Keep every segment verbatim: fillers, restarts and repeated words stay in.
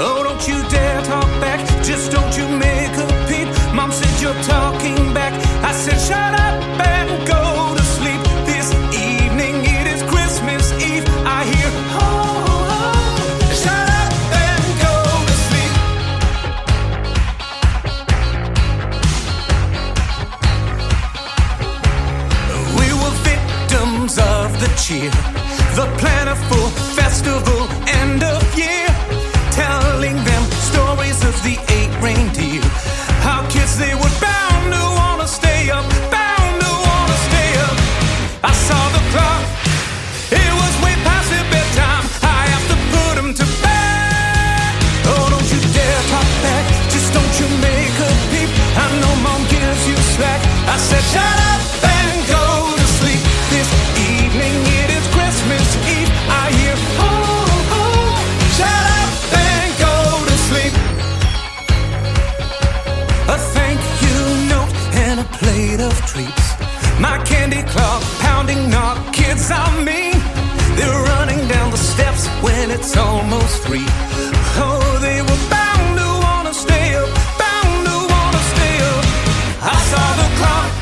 Oh, don't you dare talk back, just don't you make a peep. Mom said you're talking back, I said shut up and go to sleep. This evening it is Christmas Eve, I hear ho, ho, ho, shut up and go to sleep. We were victims of the cheer, the plentiful festival end of year. Telling them stories of the eight reindeer, how kids they were bound to wanna stay up, bound to wanna stay up. I saw the clock, it was way past their bedtime, I have to put them to bed. Oh, don't you dare talk back, just don't you make a peep. I know Mom gives you slack, I said shut up and go to sleep. This evening it is Christmas Eve, I hear ho, ho, shut up. Plate of treats, my candy clock pounding, knock, kids are mean. They're running down the steps when it's almost three. Oh, they were bound to wanna stay up, bound to wanna stay up. I saw the clock,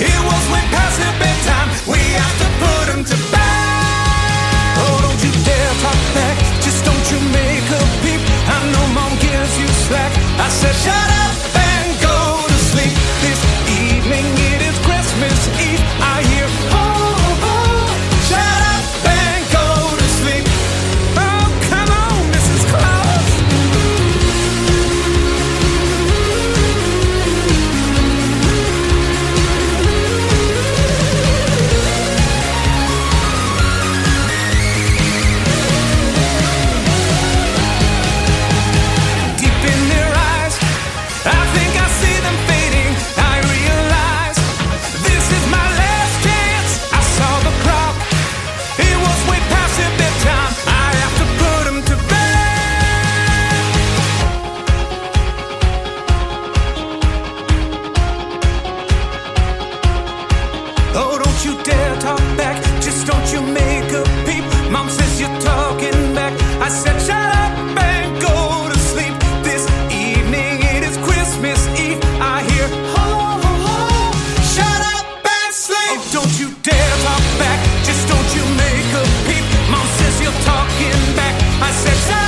it was way past their bedtime, we have to put them to bed. Oh, don't you dare talk back, just don't you make a peep. I know Mom gives you slack, I said shut up and go to sleep. This evening it is Christmas Eve, I hear ho, ho, shut up and go to sleep. Oh, come on, Missus Claus. Deep in their eyes, I think I see them fading. I Talking back, I said